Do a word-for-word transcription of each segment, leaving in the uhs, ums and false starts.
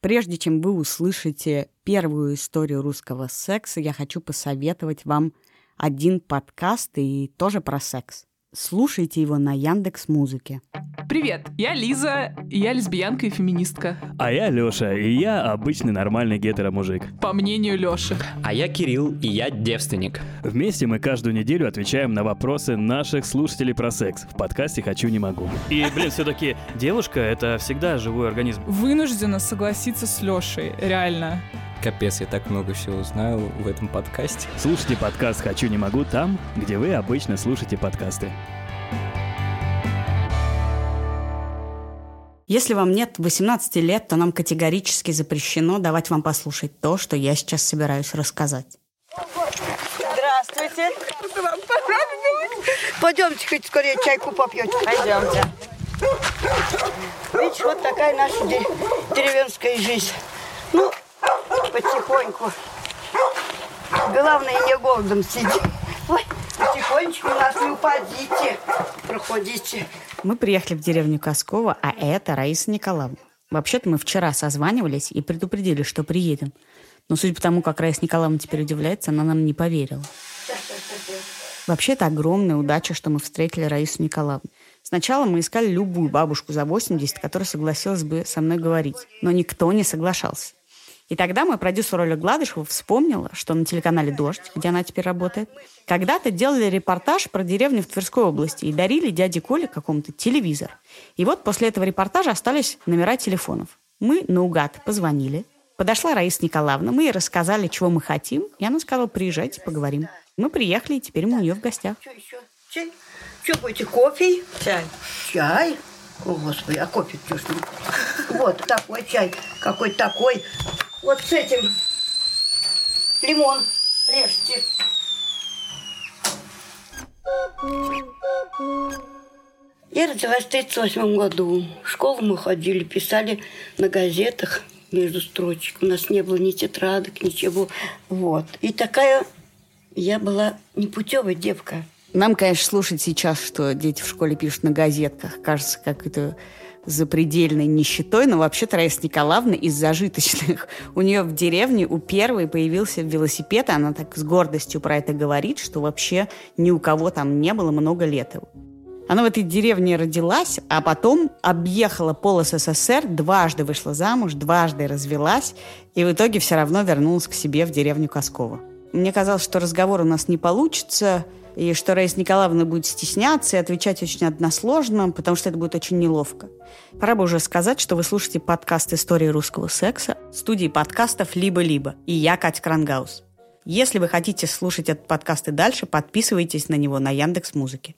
Прежде чем вы услышите первую историю русского секса, я хочу посоветовать вам один подкаст и тоже про секс. Слушайте его на Яндекс.Музыке. Привет, я Лиза, я лесбиянка и феминистка. А я Лёша, и я обычный нормальный гетеромужик. По мнению Лёши. А я Кирилл, и я девственник. Вместе мы каждую неделю отвечаем на вопросы наших слушателей про секс. В подкасте «Хочу, не могу». И, блин, все-таки девушка — это всегда живой организм. Вынуждена согласиться с Лёшей, реально. Капец, я так много всего узнал в этом подкасте. Слушайте подкаст «Хочу, не могу» там, где вы обычно слушаете подкасты. Если вам нет восемнадцати лет, то нам категорически запрещено давать вам послушать то, что я сейчас собираюсь рассказать. Здравствуйте. Что вам понравилось? Пойдемте хоть скорее чайку попьете. Пойдемте. Видишь, вот такая наша деревенская жизнь. Ну, потихоньку. Главное, не голодом сидеть. Ой, потихонечку у нас не упадите. Проходите. Мы приехали в деревню Коскова, а это Раиса Николаевна. Вообще-то мы вчера созванивались и предупредили, что приедем. Но судя по тому, как Раиса Николаевна теперь удивляется, она нам не поверила. Вообще, это огромная удача, что мы встретили Раису Николаевну. Сначала мы искали любую бабушку за восемьдесят, которая согласилась бы со мной говорить. Но никто не соглашался. И тогда мой продюсер Оля Гладышева вспомнила, что на телеканале «Дождь», где она теперь работает, когда-то делали репортаж про деревню в Тверской области и дарили дяде Коле какому-то телевизор. И вот после этого репортажа остались номера телефонов. Мы наугад позвонили. Подошла Раиса Николаевна, мы ей рассказали, чего мы хотим, и она сказала: приезжайте, поговорим. Мы приехали, и теперь мы у нее в гостях. Что еще? Чай? Что будете? Кофе? Чай. Чай? О, Господи, а кофе тюшный. Вот такой чай, какой-то такой. Вот с этим лимон режьте. Я родилась в тридцать восьмом году. В школу мы ходили, писали на газетах между строчек. У нас не было ни тетрадок, ничего. Вот. И такая я была непутевая девка. Нам, конечно, слушать сейчас, что дети в школе пишут на газетках, кажется, как это... запредельной нищетой, но вообще-то Раиса Николаевна из зажиточных. У нее в деревне у первой появился велосипед, и она так с гордостью про это говорит, что вообще ни у кого там не было много лет его. Она в этой деревне родилась, а потом объехала пол СССР, дважды вышла замуж, дважды развелась, и в итоге все равно вернулась к себе в деревню Коскова. Мне казалось, что разговор у нас не получится, и что Раиса Николаевна будет стесняться и отвечать очень односложно, потому что это будет очень неловко. Пора бы уже сказать, что вы слушаете подкаст «Истории русского секса» в студии подкастов «Либо-либо». И я, Катя Крангауз. Если вы хотите слушать этот подкаст и дальше, подписывайтесь на него на Яндекс.Музыке.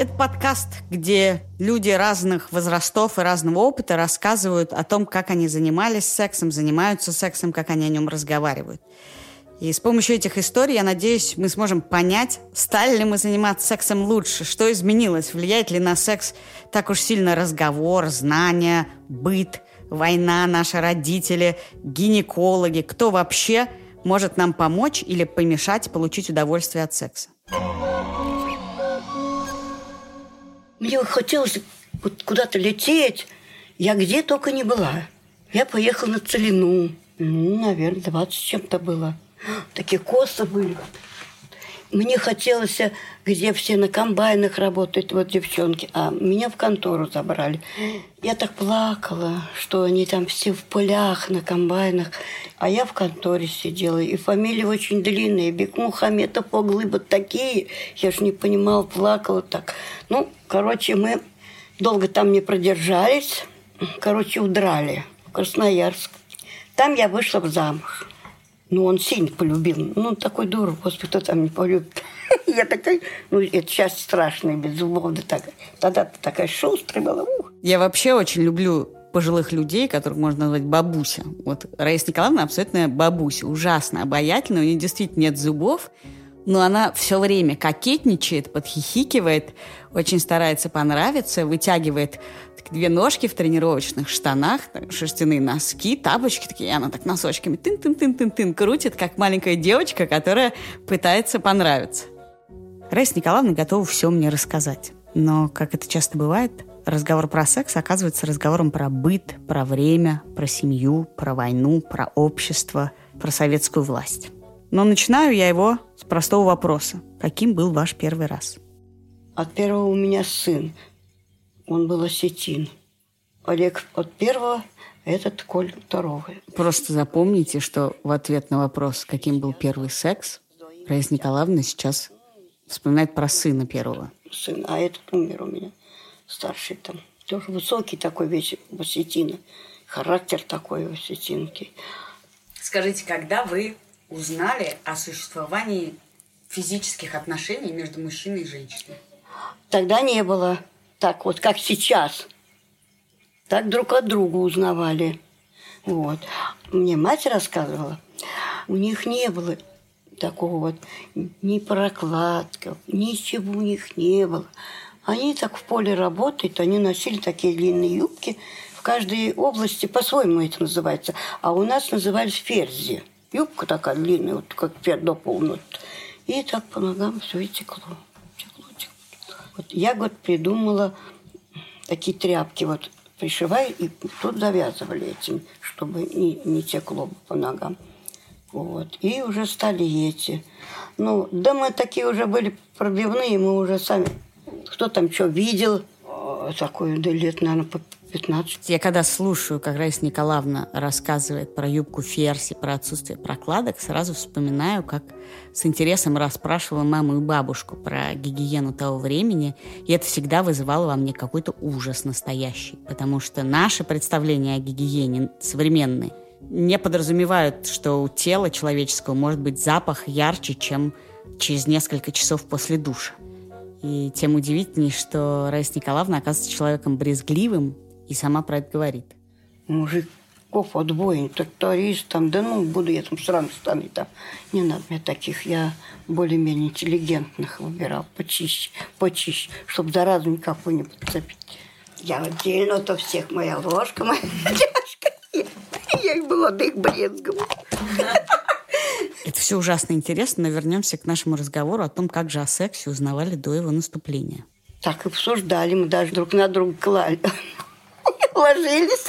Это подкаст, где люди разных возрастов и разного опыта рассказывают о том, как они занимались сексом, занимаются сексом, как они о нем разговаривают. И с помощью этих историй, я надеюсь, мы сможем понять, стали ли мы заниматься сексом лучше, что изменилось, влияет ли на секс так уж сильно разговор, знания, быт, война, наши родители, гинекологи, кто вообще может нам помочь или помешать получить удовольствие от секса. Мне хотелось вот куда-то лететь. Я где только не была. Я поехала на Целину. Ну, наверное, двадцать с чем-то было. Такие косы были. Мне хотелось, где все на комбайнах работают, вот девчонки. А меня в контору забрали. Я так плакала, что они там все в полях, на комбайнах. А я в конторе сидела. И фамилии очень длинные. Бекмухаметов, Оглы, такие. Я ж не понимала, плакала так. Ну, короче, мы долго там не продержались. Короче, удрали в Красноярск. Там я вышла замуж. Ну, он сильно полюбил. Ну, он такой дура, господи, кто там не полюбит. Я такая, ну, это сейчас страшно, без зубов, да так. Тогда-то такая шустрая была. Ух. Я вообще очень люблю пожилых людей, которых можно назвать бабуся. Вот Раиса Николаевна абсолютно бабуся, ужасно обаятельная, у нее действительно нет зубов, но она все время кокетничает, подхихикивает, очень старается понравиться, вытягивает так, две ножки в тренировочных штанах, так, шерстяные носки, тапочки такие, и она так носочками тын-тын-тын-тын-тын крутит, как маленькая девочка, которая пытается понравиться. Раиса Николаевна готова все мне рассказать. Но, как это часто бывает, разговор про секс оказывается разговором про быт, про время, про семью, про войну, про общество, про советскую власть. Но начинаю я его с простого вопроса. Каким был ваш первый раз? От первого у меня сын. Он был осетин. Олег от первого, этот Коль второго. Просто запомните, что в ответ на вопрос, каким был первый секс, Раиса Николаевна сейчас вспоминает про сына первого. Сын, а этот умер у меня. Старший там. Тоже высокий такой весь осетин. Характер такой осетинки. Скажите, когда вы узнали о существовании физических отношений между мужчиной и женщиной? Тогда не было так вот, как сейчас. Так друг от друга узнавали. Вот. Мне мать рассказывала, у них не было такого вот ни прокладков, ничего у них не было. Они так в поле работают, они носили такие длинные юбки. В каждой области по-своему это называется. А у нас назывались ферзи. Юбка такая длинная, вот как до полу. И так по ногам все и текло. текло, текло. Вот я вот придумала такие тряпки, вот пришиваю и тут завязывали этим, чтобы не, не текло по ногам. Вот. И уже стали эти. Ну, да мы такие уже были пробивные, мы уже сами... Кто там что видел, такое да, лет, наверное, по пятнадцать. Я когда слушаю, как Раиса Николаевна рассказывает про юбку ферзь и про отсутствие прокладок, сразу вспоминаю, как с интересом расспрашивала маму и бабушку про гигиену того времени, и это всегда вызывало во мне какой-то ужас настоящий, потому что наши представления о гигиене современные не подразумевают, что у тела человеческого может быть запах ярче, чем через несколько часов после душа. И тем удивительней, что Раиса Николаевна оказывается человеком брезгливым и сама про это говорит. Мужиков отбойник, тракторист, там, да ну, буду я там сраным стану, там, не надо мне таких, я более-менее интеллигентных выбирал, почище, почище, чтобы заразу никакую не подцепить. Я отдельно-то всех, моя ложка, моя чашка, я их молодых брезгом. Это все ужасно интересно, но вернемся к нашему разговору о том, как же о сексе узнавали до его наступления. Так и обсуждали, мы даже друг на друга клали. Ложились.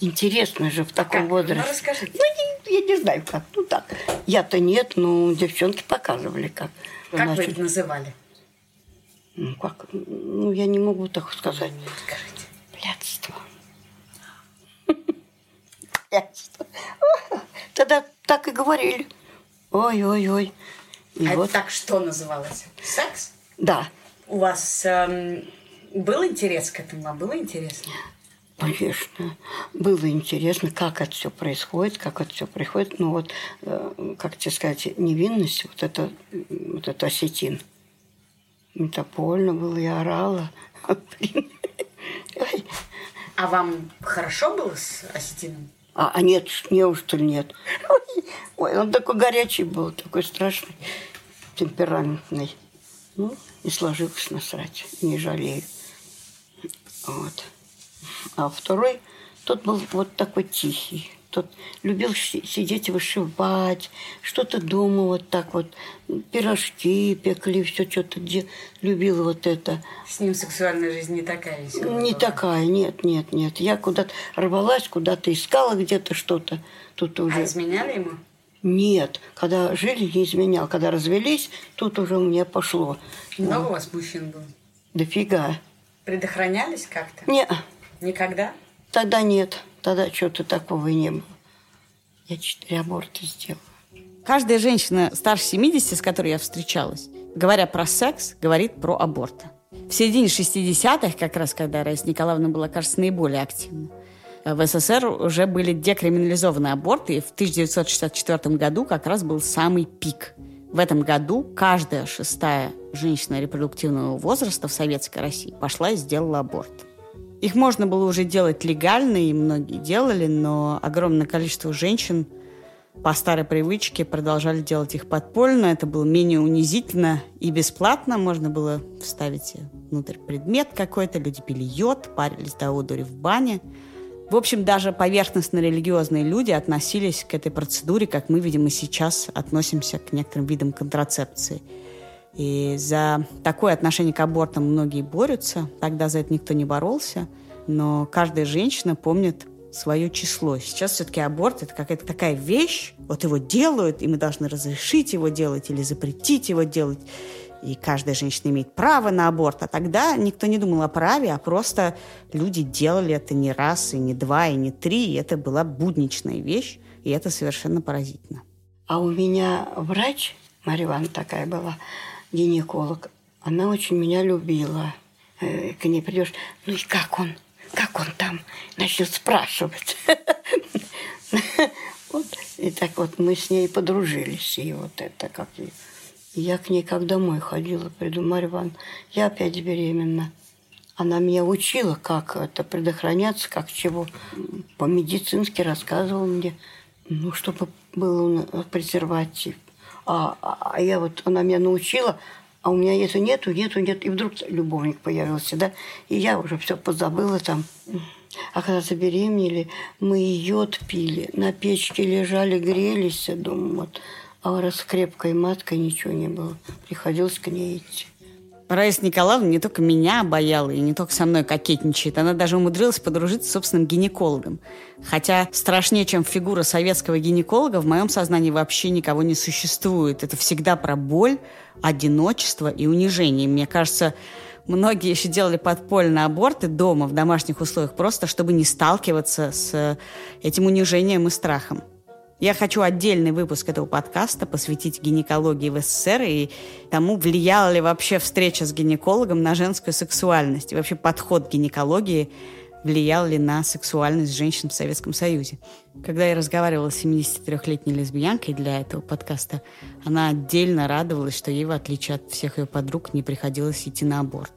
Интересно же в таком возрасте. Ну, расскажите. Ну, я не знаю, как. Ну, так. Я-то нет, но девчонки показывали, как. Как вы это называли? Ну, как? Ну, я не могу так сказать. Скажите. Блядство. Блядство. Тогда так и говорили. Ой-ой-ой. А вот. Это так что называлось? Секс? Да. У вас э, был интерес к этому? Было интересно? Конечно. Было интересно, как это все происходит, как это все происходит. Ну вот, э, как тебе сказать, невинность, вот это, вот это осетин. Это больно было, я орала. А вам хорошо было с осетином? А, а нет, неужто нет? Ой, он такой горячий был, такой страшный, темпераментный. Ну, и сложилось насрать, не жалею. Вот. А второй, тот был вот такой тихий. Тот любил сидеть вышивать, что-то дома вот так вот. Пирожки пекли, все что-то де... любил вот это. С ним сексуальная жизнь не такая веселая? Не была. Такая, нет, нет, нет. Я куда-то рвалась, куда-то искала где-то что-то. Тут уже... А изменяли ему? Нет. Когда жили, не изменял. Когда развелись, тут уже у меня пошло. Много ну, у вас мужчин было? Дофига. Предохранялись как-то? Нет. Никогда? Тогда нет. Тогда чего-то такого и не было. Я четыре аборта сделала. Каждая женщина старше семидесяти, с которой я встречалась, говоря про секс, говорит про аборты. В середине шестидесятых, как раз когда Раиса Николаевна была, кажется, наиболее активна, в СССР уже были декриминализованы аборты, и в тысяча девятьсот шестьдесят четвёртом году как раз был самый пик. В этом году каждая шестая женщина репродуктивного возраста в Советской России пошла и сделала аборт. Их можно было уже делать легально, и многие делали, но огромное количество женщин по старой привычке продолжали делать их подпольно. Это было менее унизительно и бесплатно. Можно было вставить внутрь предмет какой-то. Люди пили йод, парились до одури в бане. В общем, даже поверхностно-религиозные люди относились к этой процедуре, как мы, видимо, сейчас относимся к некоторым видам контрацепции. И за такое отношение к абортам многие борются. Тогда за это никто не боролся. Но каждая женщина помнит свое число. Сейчас все-таки аборт – это какая-то такая вещь. Вот его делают, и мы должны разрешить его делать или запретить его делать. И каждая женщина имеет право на аборт. А тогда никто не думал о праве, а просто люди делали это не раз, и не два, и не три. И это была будничная вещь, и это совершенно поразительно. А у меня врач, Мария Ивановна такая была, гинеколог, она очень меня любила. К ней придешь, ну и как он? Как он там начнет спрашивать? Вот. И так вот мы с ней подружились. И вот это как... Я к ней как домой ходила, приду, Марья Ивановна, я опять беременна. Она меня учила, как это предохраняться, как чего. По-медицински рассказывала мне, ну, чтобы было презерватив. А, а я вот, она меня научила... А у меня нету, нету, нету, нет. И вдруг любовник появился, да. И я уже все позабыла там. А когда забеременели, мы йод пили, на печке лежали, грелись, думаю, вот. А раз крепкой маткой ничего не было. Приходилось к ней идти. Раиса Николаевна не только меня обаяла и не только со мной кокетничает, она даже умудрилась подружиться с собственным гинекологом. Хотя страшнее, чем фигура советского гинеколога, в моем сознании вообще никого не существует. Это всегда про боль, одиночество и унижение. Мне кажется, многие еще делали подпольно аборты дома, в домашних условиях, просто чтобы не сталкиваться с этим унижением и страхом. Я хочу отдельный выпуск этого подкаста посвятить гинекологии в СССР и тому, влияла ли вообще встреча с гинекологом на женскую сексуальность, и вообще подход к гинекологии влиял ли на сексуальность женщин в Советском Союзе. Когда я разговаривала с семидесятитрёхлетней лесбиянкой для этого подкаста, она отдельно радовалась, что ей, в отличие от всех ее подруг, не приходилось идти на аборт.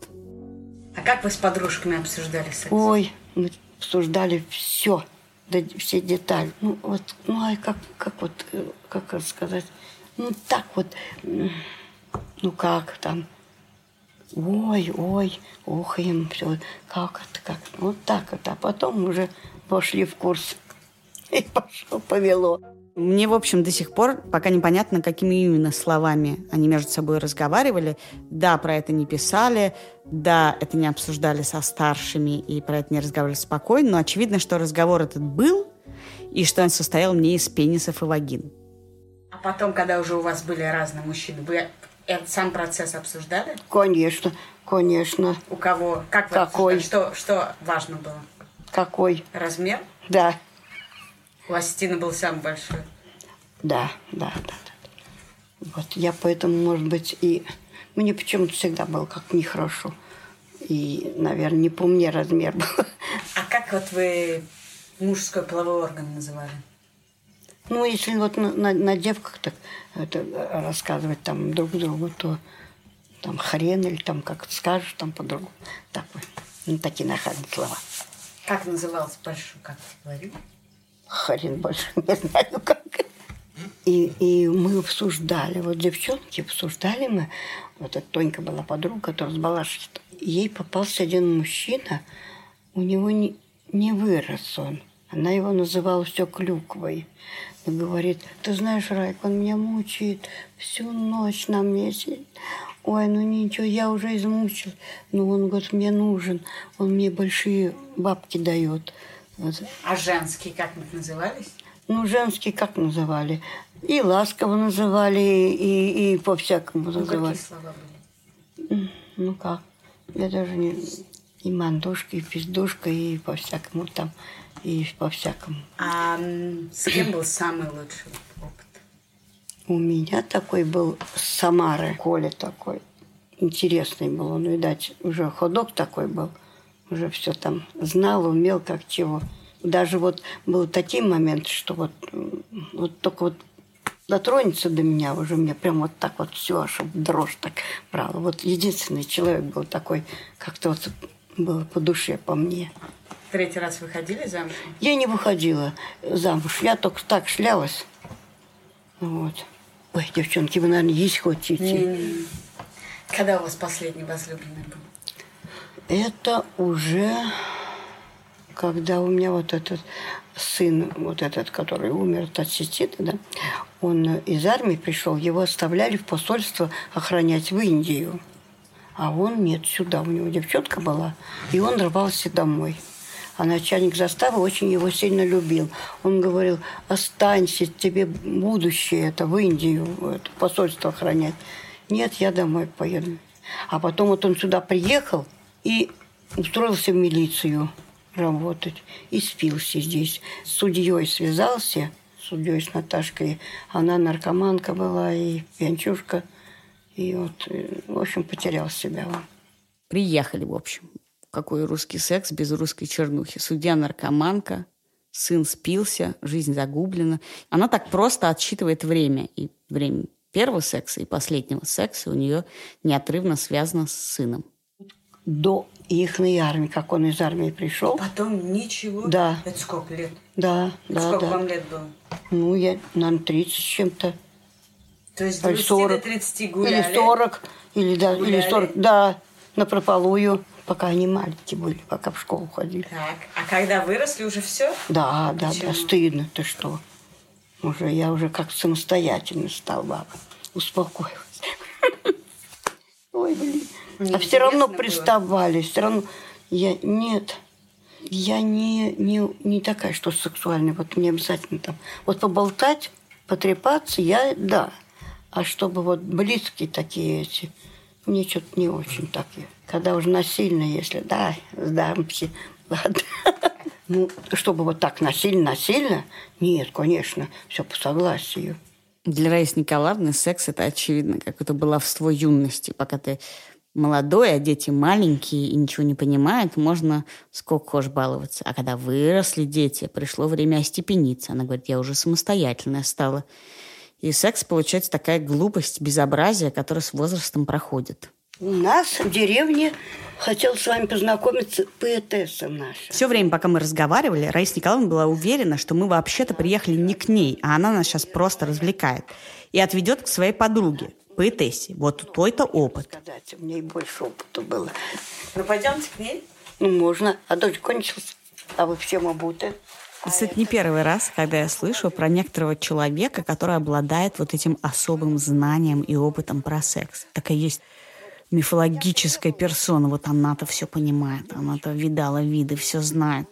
А как вы с подружками обсуждали секс? Ой, мы обсуждали все. Да, все детали. Ну, вот, ну, а как, как вот, как рассказать? Ну, так вот, ну, как там? Ой, ой, ох, им все, как это, как? Вот так вот. А потом уже пошли в курс. И пошло, повело. Мне, в общем, до сих пор пока непонятно, какими именно словами они между собой разговаривали. Да, про это не писали, да, это не обсуждали со старшими и про это не разговаривали спокойно, но очевидно, что разговор этот был и что он состоял не из пенисов и вагин. А потом, когда уже у вас были разные мужчины, вы этот сам процесс обсуждали? Конечно, конечно. У кого? Как Какой? Вы, что, что важно было? Какой? Размер? Да. У вас Стина был самый большой. Да, да, да, да. Вот я поэтому, может быть, и... Мне почему-то всегда было как нехорошо. И, наверное, не по мне размер был. А как вот вы мужской половой орган называли? Ну, если вот на, на, на девках так это, рассказывать там друг другу, то там хрен или там как-то скажешь, там по-другому. Так вот, ну, такие нахальные слова. Как называлась большой, как вы говорили? Харин больше, не знаю как. И, и мы обсуждали, вот девчонки обсуждали мы, вот эта Тонька была подруга, которая с Балашки. Ей попался один мужчина, у него не, не вырос он. Она его называла все клюквой. И говорит, ты знаешь, Райк, он меня мучает, всю ночь на мне сидит. Ой, ну ничего, я уже измучилась. Но он, говорит, мне нужен, он мне большие бабки дает. Вот. А женские как назывались? Ну, женские как называли? И ласково называли, и, и по-всякому ну, называли. Какие слова были? Ну, как? Я даже не... И мандушка, и пиздушка, и по-всякому там, и по-всякому. А с кем был самый лучший опыт? У меня такой был с Самары. Коля такой. Интересный был он, видать. Уже ходок такой был. Уже все там знал, умел, как чего. Даже вот был такие моменты, что вот, вот только вот дотронется до меня уже, мне прям вот так вот все, аж дрожь так брала. Вот единственный человек был такой, как-то вот было по душе, по мне. Третий раз выходили замуж? Я не выходила замуж, я только так шлялась. Вот. Ой, девчонки, вы, наверное, есть хотите? Не-не-не. Когда у вас последний возлюбленный был? Это уже, когда у меня вот этот сын, вот этот, который умер от цистита, да, он из армии пришел, его оставляли в посольство охранять в Индию. А он нет, сюда. У него девчонка была, и он рвался домой. А начальник заставы очень его сильно любил. Он говорил, останься, тебе будущее, это в Индию, это посольство охранять. Нет, я домой поеду. А потом вот он сюда приехал и устроился в милицию работать. И спился здесь. С судьей связался, с судьей, с Наташкой. Она наркоманка была и пьянчушка. И вот, в общем, потерял себя. Приехали, в общем. Какой русский секс без русской чернухи? Судья наркоманка, сын спился, жизнь загублена. Она так просто отсчитывает время. И время первого секса и последнего секса у нее неотрывно связано с сыном. До их армии, как он из армии пришел. Потом ничего? Да. Это сколько лет? Да, да, сколько да. Вам лет было? Ну, я, наверное, тридцать с чем-то. То есть двадцать до тридцати гуляли? Или сорок, или, да, или сорок, да, напропалую. Пока они маленькие были, пока в школу ходили. Так, а когда выросли, уже все? Да, да, да, стыдно, ты что. Уже я уже как самостоятельно стала баба. Успокоилась. Ой, блин. А все равно приставали, все равно. Я, нет, я не, не, не такая, что сексуальная. Вот мне обязательно там. Вот поболтать, потрепаться, я, да. А чтобы вот близкие такие эти... Мне что-то не очень так. Когда уже насильно, если, да, сдамся, ладно. Ну, чтобы вот так насильно-насильно, нет, конечно, все по согласию. Для Раисы Николаевны секс – это очевидно, как это баловство юности. Пока ты молодой, а дети маленькие и ничего не понимают, можно сколько хочешь баловаться. А когда выросли дети, пришло время остепениться. Она говорит, я уже самостоятельная стала. И секс, получается, такая глупость, безобразие, которое с возрастом проходит. У нас в деревне хотел с вами познакомиться поэтесса наша. Все время, пока мы разговаривали, Раиса Николаевна была уверена, что мы вообще-то приехали не к ней, а она нас сейчас просто развлекает. И отведет к своей подруге, поэтессе. Вот твой-то опыт. У нее больше опыта было. Ну, пойдемте к ней. Ну, можно. А дождь кончился, а вы всем обуты. Это не первый раз, когда я слышу про некоторого человека, который обладает вот этим особым знанием и опытом про секс. Такая есть мифологическая персона. Вот она-то все понимает, она-то видала виды, все знает.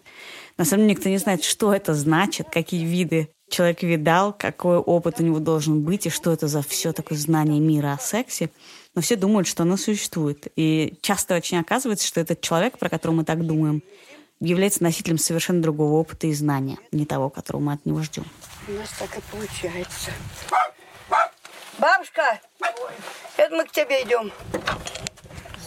На самом деле никто не знает, что это значит, какие виды человек видал, какой опыт у него должен быть и что это за все такое знание мира о сексе. Но все думают, что оно существует. И часто очень оказывается, что этот человек, про которого мы так думаем, является носителем совершенно другого опыта и знания, не того, которого мы от него ждем. У нас так и получается. Бабушка, ой, это мы к тебе идем.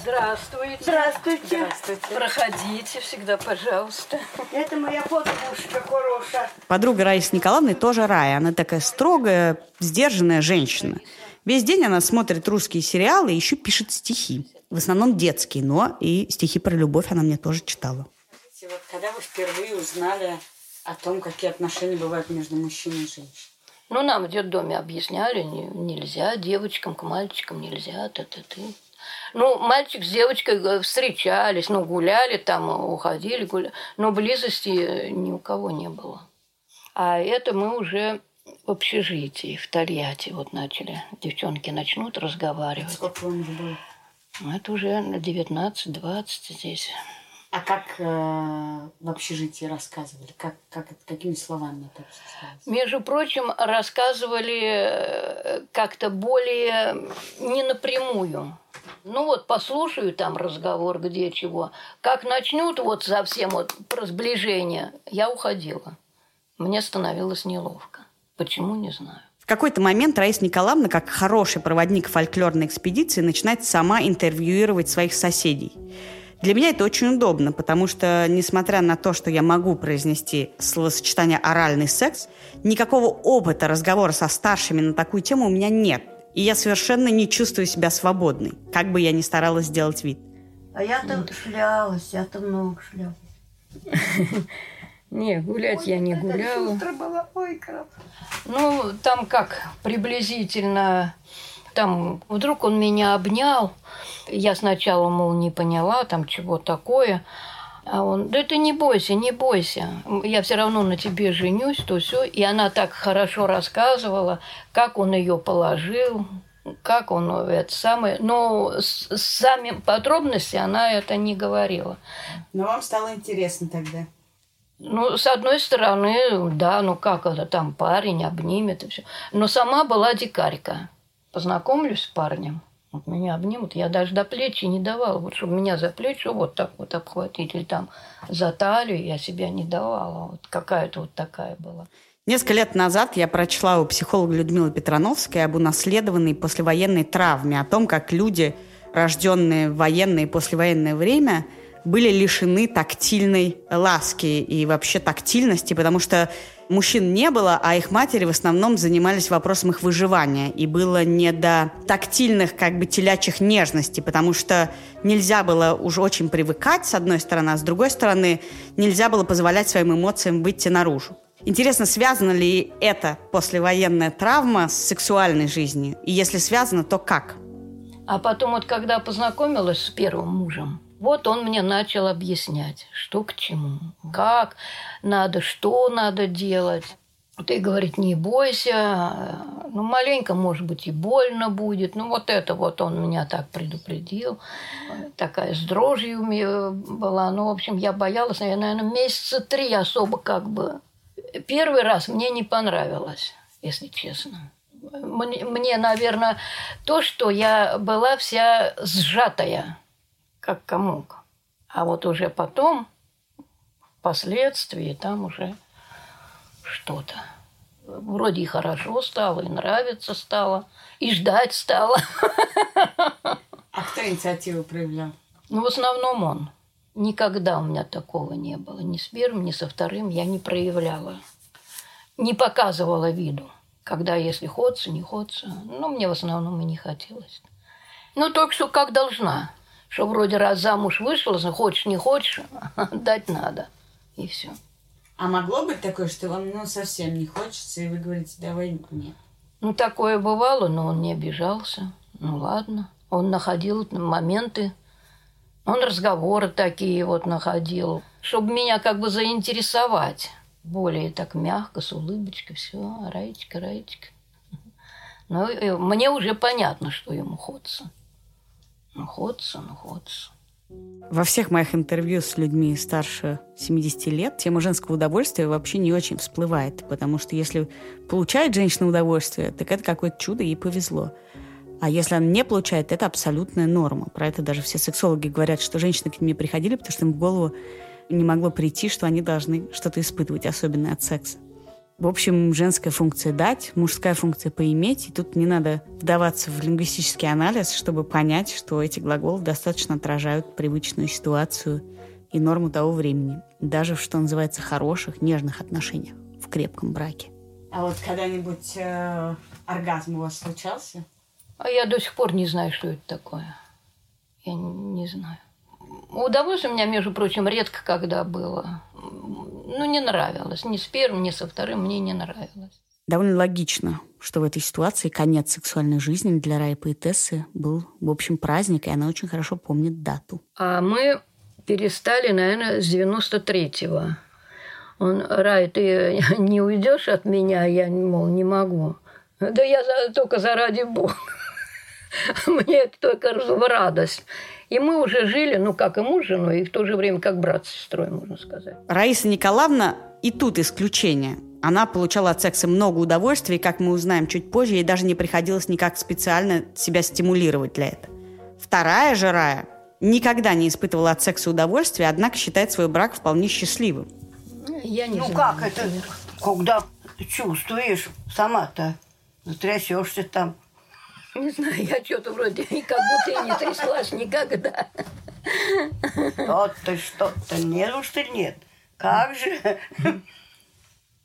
Здравствуйте. Здравствуйте. Здравствуйте. Проходите всегда, пожалуйста. Это моя подружка хорошая. Подруга Раисы Николаевны тоже Рая. Она такая строгая, сдержанная женщина. Весь день она смотрит русские сериалы и еще пишет стихи. В основном детские, но и стихи про любовь она мне тоже читала. Вот когда вы впервые узнали о том, какие отношения бывают между мужчиной и женщиной? Ну, нам в детдоме объясняли, не, нельзя девочкам к мальчикам, нельзя, ты-ты-ты. Ну, мальчик с девочкой встречались, ну, гуляли там, уходили, гуляли, но близости ни у кого не было. А это мы уже в общежитии, в Тольятти вот начали. Девчонки начнут разговаривать. Сколько вам уже было? Это уже девятнадцать-двадцать здесь. А как э, в общежитии рассказывали? Как, как, какими словами это обсуждалось? Между прочим, рассказывали как-то более не напрямую. Ну вот, послушаю там разговор, где чего. Как начнут вот совсем вот про сближение, я уходила. Мне становилось неловко. Почему, не знаю. В какой-то момент Раиса Николаевна, как хороший проводник фольклорной экспедиции, начинает сама интервьюировать своих соседей. Для меня это очень удобно, потому что, несмотря на то, что я могу произнести словосочетание «оральный секс», никакого опыта разговора со старшими на такую тему у меня нет. И я совершенно не чувствую себя свободной, как бы я ни старалась сделать вид. А я там шлялась, я там много шлялась. Не, гулять ой, я не гуляла. Была. Ой, ну, там как, приблизительно, там вдруг он меня обнял. Я сначала, мол, не поняла, там чего такое. А он, да ты не бойся, не бойся. Я все равно на тебе женюсь, то все. И она так хорошо рассказывала, как он ее положил, как он это самое. Но с, с самим подробности она это не говорила. Но вам стало интересно тогда? Ну, с одной стороны, да, ну как это, там парень обнимет и все. Но сама была дикарька. Познакомлюсь с парнем, вот меня обнимут, я даже до плечи не давала, вот чтобы меня за плечи вот так вот обхватить, или там за талию я себя не давала, вот какая-то вот такая была. Несколько лет назад я прочла у психолога Людмилы Петрановской об унаследованной послевоенной травме, о том, как люди, рожденные в военное и послевоенное время, были лишены тактильной ласки и вообще тактильности, потому что мужчин не было, а их матери в основном занимались вопросом их выживания. И было не до тактильных, как бы, телячьих нежностей, потому что нельзя было уж очень привыкать, с одной стороны, а с другой стороны, нельзя было позволять своим эмоциям выйти наружу. Интересно, связана ли эта послевоенная травма с сексуальной жизнью? И если связана, то как? А потом вот когда познакомилась с первым мужем, вот он мне начал объяснять, что к чему, как надо, что надо делать. Ты, говорит, не бойся, ну, маленько, может быть, и больно будет. Ну, вот это вот он меня так предупредил. Такая с дрожью у меня была. Ну, в общем, я боялась, я, наверное, месяца три особо как бы. Первый раз мне не понравилось, если честно. Мне, мне наверное, то, что я была вся сжатая, как комок. А вот уже потом, впоследствии, там уже что-то. Вроде и хорошо стало, и нравится стало, и ждать стало. А кто инициативу проявлял? Ну, в основном он. Никогда у меня такого не было. Ни с первым, ни со вторым я не проявляла. Не показывала виду. Когда, если хочется, не хочется. Но мне в основном и не хотелось. Ну, только что как должна. Что вроде раз замуж вышла, хочешь, не хочешь, дать надо. И все. А могло быть такое, что вам ну, совсем не хочется, и вы говорите, давай нет? Ну, такое бывало, но он не обижался. Ну, ладно. Он находил моменты. Он разговоры такие вот находил. Чтобы меня как бы заинтересовать. Более так мягко, с улыбочкой. Все, раечка, раечка. Ну, мне уже понятно, что ему хочется. Ну, хочется, ну, хочется. Во всех моих интервью с людьми старше семидесяти лет тема женского удовольствия вообще не очень всплывает, потому что если получает женщина удовольствие, так это какое-то чудо, ей повезло. А если она не получает, это абсолютная норма. Про это даже все сексологи говорят, что женщины к ним не приходили, потому что им в голову не могло прийти, что они должны что-то испытывать, особенно от секса. В общем, женская функция дать, мужская функция поиметь. И тут не надо вдаваться в лингвистический анализ, чтобы понять, что эти глаголы достаточно отражают привычную ситуацию и норму того времени. Даже в, что называется, хороших, нежных отношениях, в крепком браке. А вот когда-нибудь э, оргазм у вас случался? А я до сих пор не знаю, что это такое. Я не, не знаю. Удовольствие у меня, между прочим, редко когда было. Ну, не нравилось. Ни с первым, ни со вторым мне не нравилось. Довольно логично, что в этой ситуации конец сексуальной жизни для Раи поэтессы был, в общем, праздник, и она очень хорошо помнит дату. А мы перестали, наверное, с девяносто третьего. Он, Рай, ты не уйдешь от меня? Я, мол, не могу. Да я за, только заради Бога. Мне это только в радость. И мы уже жили, ну, как и муж с женой, и в то же время как брат с сестрой, можно сказать. Раиса Николаевна и тут исключение. Она получала от секса много удовольствия, и, как мы узнаем чуть позже, ей даже не приходилось никак специально себя стимулировать для этого. Вторая же Рая никогда не испытывала от секса удовольствия, однако считает свой брак вполне счастливым. Я не ну, знаю. Ну, как это, когда чувствуешь сама-то, трясешься там. Не знаю, я что-то вроде и как будто и не тряслась никогда. Что-то, что-то, нет уж ты, нет. Как же?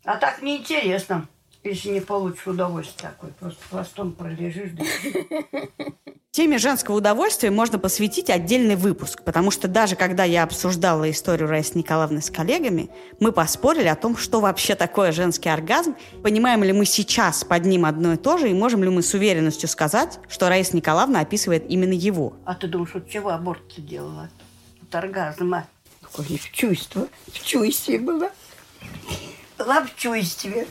А так неинтересно, если не получишь удовольствие такое. Просто пластом пролежишь. Да. Теме женского удовольствия можно посвятить отдельный выпуск, потому что даже когда я обсуждала историю Раисы Николаевны с коллегами, мы поспорили о том, что вообще такое женский оргазм, понимаем ли мы сейчас под ним одно и то же, и можем ли мы с уверенностью сказать, что Раиса Николаевна описывает именно его. А ты думаешь, от чего аборт делала? От оргазма. Какое чувство. В чувстве было. Была в чувстве.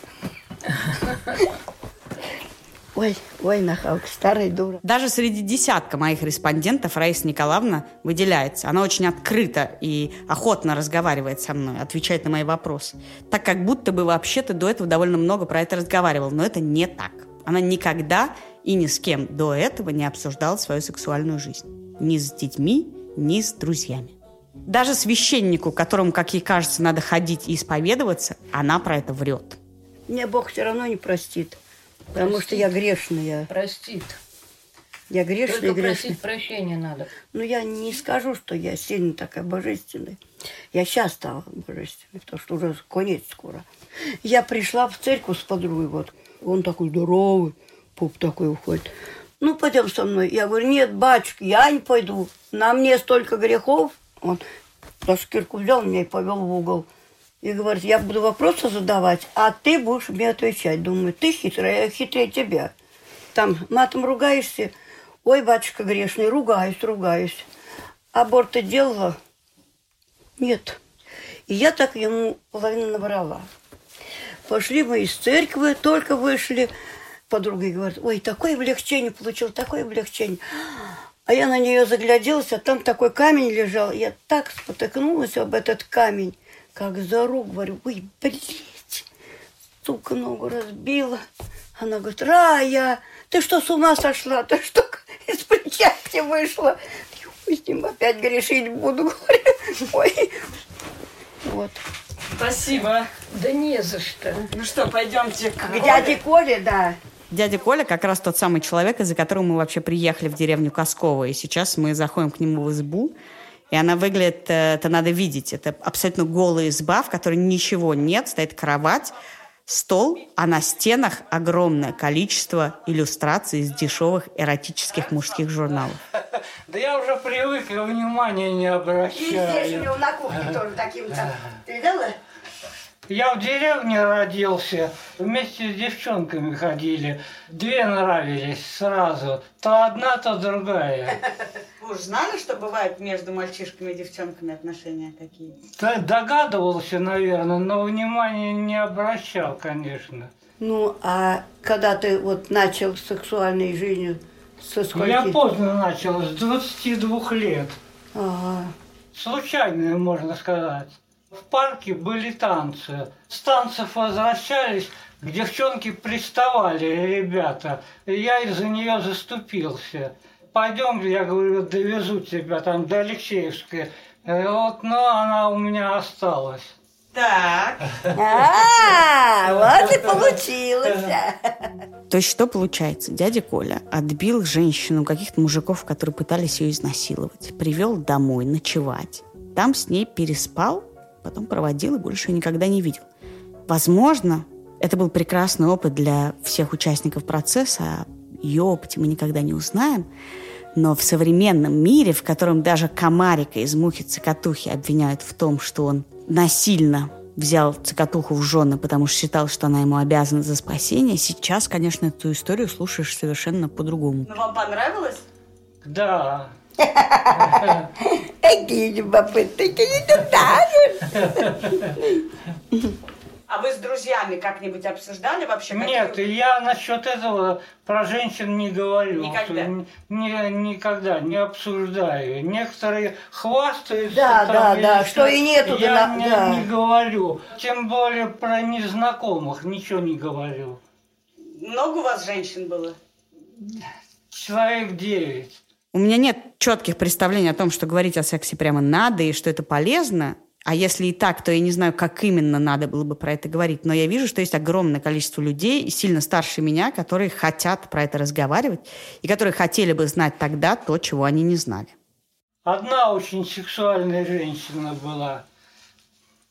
Ой, ой, нахалка, старая дура. Даже среди десятка моих респондентов Раиса Николаевна выделяется. Она очень открыто и охотно разговаривает со мной, отвечает на мои вопросы. Так как будто бы вообще-то до этого довольно много про это разговаривала, но это не так. Она никогда и ни с кем до этого не обсуждала свою сексуальную жизнь. Ни с детьми, ни с друзьями. Даже священнику, которому, как ей кажется, надо ходить и исповедоваться, она про это врет. Меня Бог все равно не простит. Потому простит. Что я грешная. Простит. Я грешная. Только грешная. Просить прощения надо. Ну, я не скажу, что я сильно такая божественная. Я сейчас стала божественной, потому что уже конец скоро. Я пришла в церковь с подругой. Вот. Он такой здоровый, поп такой уходит. Ну, пойдем со мной. Я говорю, нет, батюшка, я не пойду. На мне столько грехов. Он за шкирку взял меня и повел в угол. И говорит, я буду вопросы задавать, а ты будешь мне отвечать. Думаю, ты хитрая, я хитрее тебя. Там матом ругаешься. Ой, батюшка грешный, ругаюсь, ругаюсь. Аборт ты делала? Нет. И я так ему половину набрала. Пошли мы из церкви, только вышли. Подруга говорит, ой, такое облегчение получила, такое облегчение. А я на нее загляделась, а там такой камень лежал. Я так спотыкнулась об этот камень. Как за руку, говорю, ой, блядь, сука, ногу разбила. Она говорит, Рая, ты что, с ума сошла? Ты что, из причастия вышла? Я пусть с ним опять грешить буду, говорю. Ой. Вот. Спасибо. Да не за что. Ну что, пойдемте к... К дяде Коле, да. Дядя Коля как раз тот самый человек, из-за которого мы вообще приехали в деревню Косково. И сейчас мы заходим к нему в избу. И она выглядит, это надо видеть, это абсолютно голая изба, в которой ничего нет, стоит кровать, стол, а на стенах огромное количество иллюстраций из дешевых эротических мужских журналов. Да я уже привык, я внимания не обращаю. И здесь у него на кухне тоже таким там. Ты видела? Я в деревне родился, вместе с девчонками ходили. Две нравились сразу, то одна, то другая. Вы же знали, что бывают между мальчишками и девчонками отношения такие? Да, догадывался, наверное, но внимания не обращал, конечно. Ну, а когда ты вот начал сексуальной жизнью со скольки? Я поздно начал, с двадцати двух лет. Ага. Случайно, можно сказать. В парке были танцы. С танцев возвращались, к девчонке приставали ребята. Я из-за нее заступился. Пойдем, я говорю, довезу тебя там до Алексеевской. Вот, но она у меня осталась. Так. А, вот и получилось. То есть что получается? Дядя Коля отбил женщину каких-то мужиков, которые пытались ее изнасиловать. Привел домой ночевать. Там с ней переспал. Потом проводил и больше никогда не видел. Возможно, это был прекрасный опыт для всех участников процесса, о ее опыте мы никогда не узнаем, но в современном мире, в котором даже комарика из мухи-цокотухи обвиняют в том, что он насильно взял цокотуху в жены, потому что считал, что она ему обязана за спасение, сейчас, конечно, эту историю слушаешь совершенно по-другому. Но вам понравилось? Да. Такие любопытные, такие не. А вы с друзьями как-нибудь обсуждали вообще? Нет, я насчет этого про женщин не говорю. Никогда? Никогда не обсуждаю. Некоторые хвастаются. Да, да, да, что и нету. Я не говорю. Тем более про незнакомых ничего не говорю. Много у вас женщин было? Человек девять. У меня нет четких представлений о том, что говорить о сексе прямо надо и что это полезно. А если и так, то я не знаю, как именно надо было бы про это говорить. Но я вижу, что есть огромное количество людей, сильно старше меня, которые хотят про это разговаривать и которые хотели бы знать тогда то, чего они не знали. Одна очень сексуальная женщина была.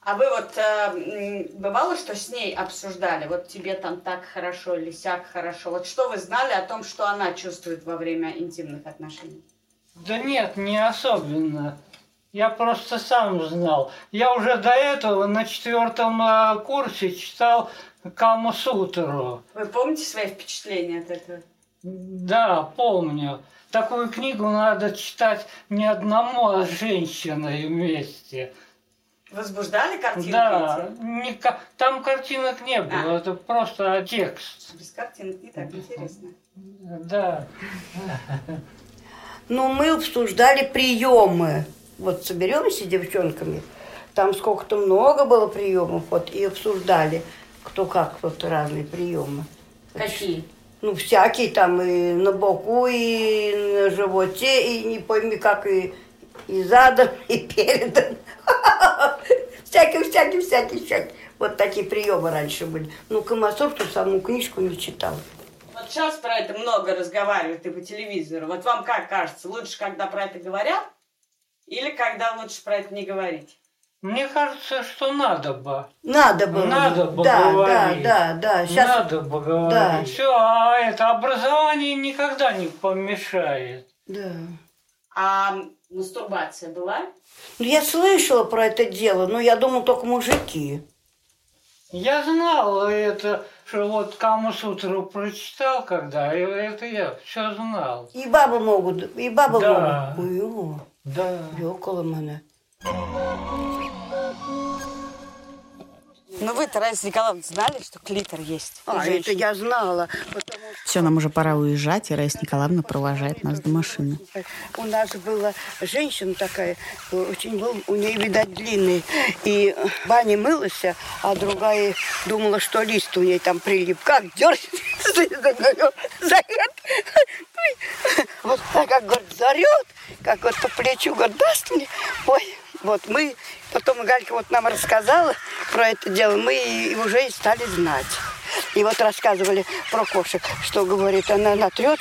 А вы вот, э, бывало, что с ней обсуждали, вот тебе там так хорошо или сяк хорошо, вот что вы знали о том, что она чувствует во время интимных отношений? Да нет, не особенно. Я просто сам знал. Я уже до этого на четвертом курсе читал Камасутру. Вы помните свои впечатления от этого? Да, помню. Такую книгу надо читать не одному, а с женщиной вместе. Возбуждали картинки? Да, не, там картинок не было, а. Это просто текст. Без картинок не так интересно. Да. Ну, мы обсуждали приемы. Вот соберемся с девчонками, там сколько-то много было приемов, вот, и обсуждали, кто как, вот разные приемы. Какие? Ну, всякие там, и на боку, и на животе, и не пойми как, и, и задом, и передом. Всякие-всякие-всякие-всякие. Вот такие приемы раньше были. Ну, Камасутру саму книжку не читал. Вот сейчас про это много разговаривают и по телевизору. Вот вам как кажется, лучше, когда про это говорят, или когда лучше про это не говорить? Мне кажется, что надо бы. Надо бы. Надо бы да, говорить. Да, да, да. Сейчас... Надо бы говорить. Да. Все, а это образование никогда не помешает. Да. А мастурбация была? Ну, я слышала про это дело, но я думала, только мужики. Я знала это, что вот Камасутру прочитал, когда, и это я все знал. И бабы могут, и бабы да. могут. Ой, да. И около меня. Ну вы-то, Раиса Николаевна, знали, что клитор есть? А, это я знала. Потому... Все, нам уже пора уезжать, и Раиса Николаевна провожает нас до машины. У нас была женщина такая, очень был, у нее, видать, длинный. И в бане мылась, а другая думала, что лист у нее там прилип. Как дергать зарет. Вот так, как, говорит, зарет, как вот по плечу, говорит, даст мне. Ой. Вот мы, потом Галька вот нам рассказала про это дело, мы и уже и стали знать. И вот рассказывали про кошек, что, говорит, она натрет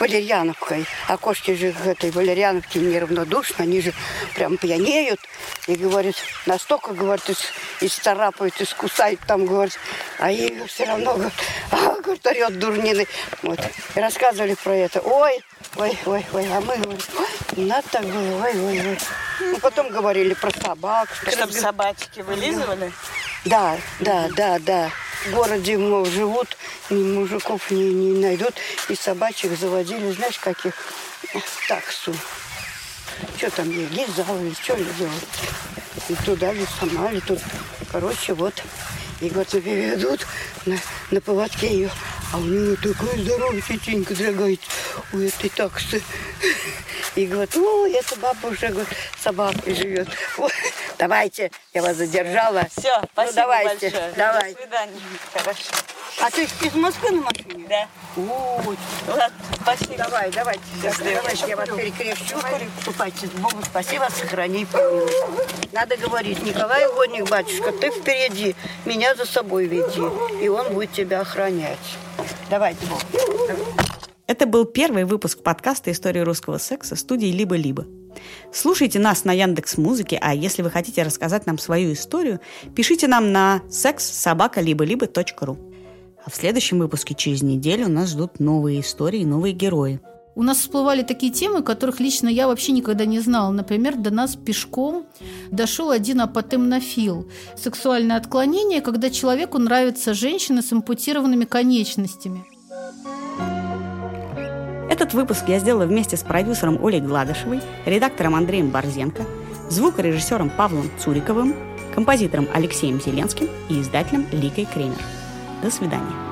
валерьяновкой, а кошки же этой валерьяновки неравнодушны, они же прям пьянеют. И, говорит, настолько, говорит, исцарапают, искусают там, говорит, а ей все равно, говорит, а, говорит, орет дурнины. Вот, и рассказывали про это. Ой, ой, ой, ой, а мы, говорит, ой, надо так было, ой, ой, ой. Ну, потом говорили про собак. Чтобы что... собачки вылизывали? Да, да, да, да. В городе, мол, живут, мужиков не, не найдут. И собачек заводили, знаешь, каких? Таксу. Что там, лизал или что лизал? И туда, и сама, и тут. Короче, вот. И вот ведут на, на поводке ее. А у нее такая здоровая тетенька драгает у этой таксы. И говорит, о, эта баба уже, говорит, собакой живет. Вот. Давайте, я вас задержала. Все, спасибо ну, давайте, большое. Давай. До свидания. Хорошо. А ты из Москвы на машине? Да. О, ладно, спасибо. Давай, давайте. Давайте я вас перекрещу. Купайте. Богу спаси вас, сохрани. Надо говорить, Николай Угодник, батюшка, ты впереди, меня за собой веди, и он будет тебя охранять. Давайте, Бог. Это был первый выпуск подкаста «История русского секса» студии «Либо-либо». Слушайте нас на Яндекс.Музыке, а если вы хотите рассказать нам свою историю, пишите нам на секс собака либо либо точка ру. А в следующем выпуске через неделю нас ждут новые истории, новые герои. У нас всплывали такие темы, которых лично я вообще никогда не знала. Например, до нас пешком дошел один апотемнофил. Сексуальное отклонение, когда человеку нравятся женщины с ампутированными конечностями. Этот выпуск я сделала вместе с продюсером Олей Гладышевой, редактором Андреем Борзенко, звукорежиссером Павлом Цуриковым, композитором Алексеем Зеленским и издателем Ликой Кремер. До свидания.